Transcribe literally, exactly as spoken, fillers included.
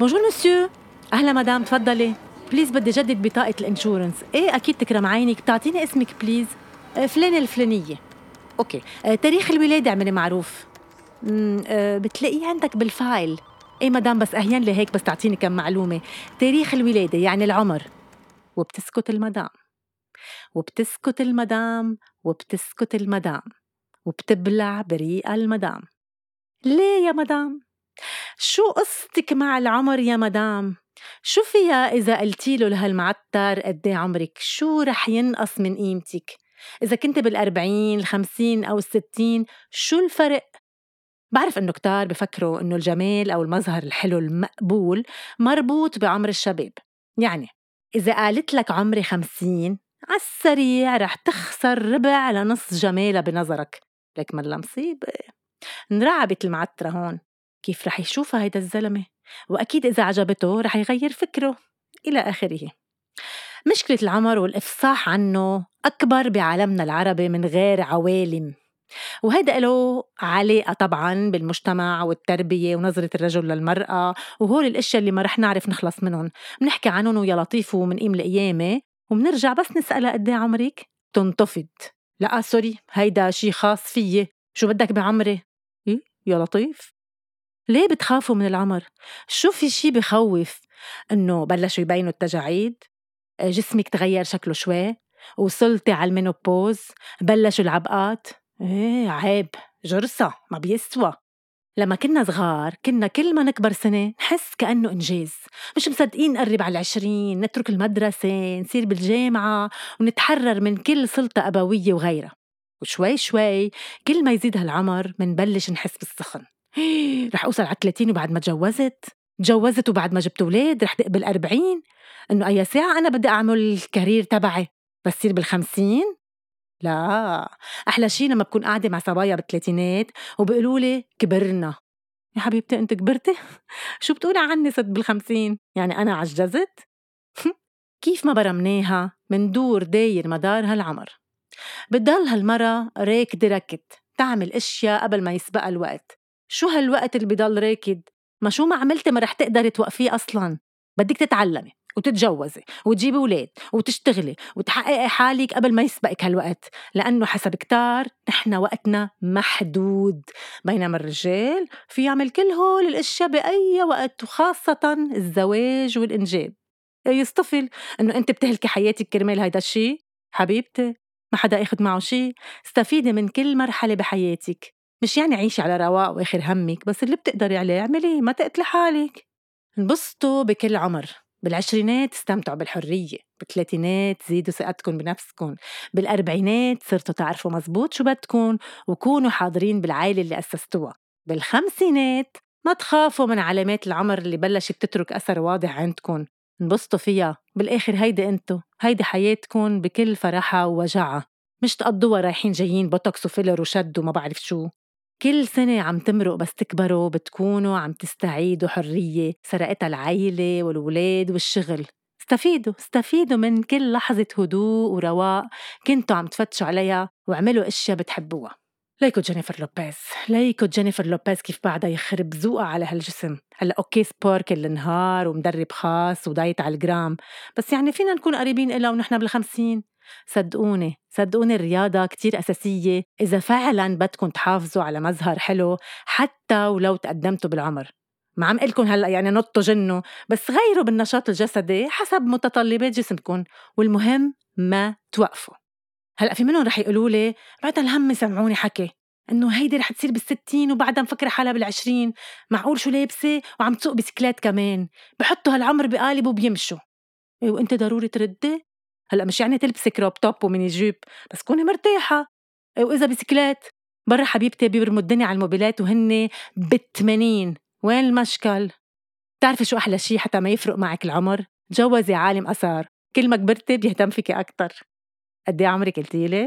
بونجور مسيو. أهلا مدام، تفضلي. بليز بدي جدد بطاقة الانشورنس. إيه أكيد تكرم عينك، بتعطيني اسمك بليز؟ فلانة الفلانية. أوكي. آه، تاريخ الولادة اعملي معروف. آه، بتلاقيه عندك بالفايل. إيه مدام بس أهين لي هيك، بس تعطيني كم معلومة. تاريخ الولادة يعني العمر. وبتسكت المدام وبتسكت المدام وبتسكت المدام وبتبلع بريئة المدام. ليه يا مدام؟ شو قصتك مع العمر يا مدام؟ شو فيها إذا قلتيله لهالمعتر قدي عمرك؟ شو رح ينقص من قيمتك؟ إذا كنت بالأربعين الخمسين أو الستين شو الفرق؟ بعرف إنه كتار بفكروا إنه الجمال أو المظهر الحلو المقبول مربوط بعمر الشباب. يعني إذا قالت لك عمري خمسين عالسريع رح تخسر ربع لنص جمالها بنظرك. لك من المصيبة انرعبت المعترة هون. كيف رح يشوفها هيدا الزلمة؟ وأكيد إذا عجبته رح يغير فكره إلى آخره. مشكلة العمر والإفصاح عنه أكبر بعالمنا العربي من غير عوالم، وهذا له علاقة طبعاً بالمجتمع والتربية ونظرة الرجل للمرأة وهول الأشياء اللي ما رح نعرف نخلص منهم. منحكي عنهم ويا لطيف ومن قيم لقيامة، ومنرجع بس نسألها قد ايه عمرك تنتفض. لا سوري، هيدا شي خاص فيي، شو بدك بعمري؟ إيه؟ يا لطيف، ليه بتخافوا من العمر؟ شو في شي بخوف؟ إنه بلشوا يبينوا التجاعيد، جسمك تغير شكله شوي، وصلتي على المينوبوز، بلشوا العبقات. إيه عيب، جرسة، ما بيسوى. لما كنا صغار كنا كل ما نكبر سنة نحس كأنه إنجاز، مش مصدقين نقرب على العشرين، نترك المدرسة، نصير بالجامعة، ونتحرر من كل سلطة أبوية وغيرها. وشوي شوي كل ما يزيد هالعمر منبلش نحس بالسخن. رح أوصل على ثلاثين وبعد ما تجوزت تجوزت وبعد ما جبت أولاد رح تقبل أربعين. إنه أي ساعة أنا بدي أعمل الكارير تبعي بصير بالخمسين؟ لا، أحلى شي لما بكون قاعدة مع صبايا بالثلاثينات وبيقولولي كبرنا. يا حبيبتي أنت كبرتي؟ شو بتقولي عني صد بالخمسين؟ يعني أنا عجزت؟ كيف ما برمناها من دور داير مدار هالعمر. بتضل هالمرة راكدة ركت تعمل أشياء قبل ما يسبق الوقت. شو هالوقت اللي بضل راكد؟ ما شو ما عملتي ما رح تقدري توقفيه أصلاً. بدك تتعلمي وتتجوزي وتجيبي أولاد وتشتغلي وتحققي حالك قبل ما يسبقك هالوقت، لأنه حسب كتار نحن وقتنا محدود، بينما الرجال في يعمل كل هول الأشياء بأي وقت، وخاصة الزواج والإنجاب. يستفل أنه أنت بتهلكي حياتك كرمال هيدا الشي؟ حبيبتي ما حدا ياخد معه شي. استفيدي من كل مرحلة بحياتك، مش يعني عيشي على رواق وآخر همك، بس اللي بتقدري عليه اعمليه، ما تقتلي حالك. انبسطوا بكل عمر. بالعشرينات استمتعوا بالحرية، بالثلاثينات زيدوا ثقتكم بنفسكم، بالأربعينات صرتوا تعرفوا مزبوط شو بدكم وكونوا حاضرين بالعائلة اللي أسستوها، بالخمسينات ما تخافوا من علامات العمر اللي بلشت تترك أثر واضح عندكم، انبسطوا فيها. بالآخر هيدا انتو، هيدا حياتكم بكل فرحة ووجعة، مش تقضوها رايحين جايين بوتوكس وفيلر وشد وما بعرف شو. كل سنة عم تمرق بس تكبروا بتكونوا عم تستعيدوا حرية سرقتها العيلة والولاد والشغل. استفيدوا استفيدوا من كل لحظة هدوء ورواق كنتوا عم تفتشوا عليها، وعملوا أشياء بتحبوها. ليكو جينيفر لوبيز، ليكو جينيفر لوبيز كيف بعدها يخرب ذوقها على هالجسم. هلا أوكي سبور كل نهار ومدرب خاص ودايت على الجرام، بس يعني فينا نكون قريبين إلها ونحن بالخمسين. صدقوني صدقوني الرياضة كتير أساسية إذا فعلاً بدكن تحافظوا على مظهر حلو، حتى ولو تقدمتوا بالعمر. ما عم قلكن هلأ يعني نطوا جنوا، بس غيروا بالنشاط الجسدي حسب متطلبات جسمكن، والمهم ما توقفوا. هلأ في منهم رح يقولولي بعد الهم سمعوني حكي إنه هيدي رح تصير بالستين وبعدها مفكرة حالها بالعشرين، معقول شو لابسة وعم تسوق بسكلات كمان، بحطوا هالعمر بقالب وبيمشوا. وإنت ضروري تردي. هلأ مش يعني تلبسي كروب توب وميني جيب، بس كوني مرتاحة. وإذا بسكلات برا حبيبتي بيبرموا الدنيا على الموبيلات وهن بالثمانين، وين المشكل؟ بتعرفي شو أحلى شي حتى ما يفرق معك العمر؟ تجوزي عالم أثار، كل ما كبرتي بيهتم فيكي أكتر. قد ايه عمرك قلتيلي؟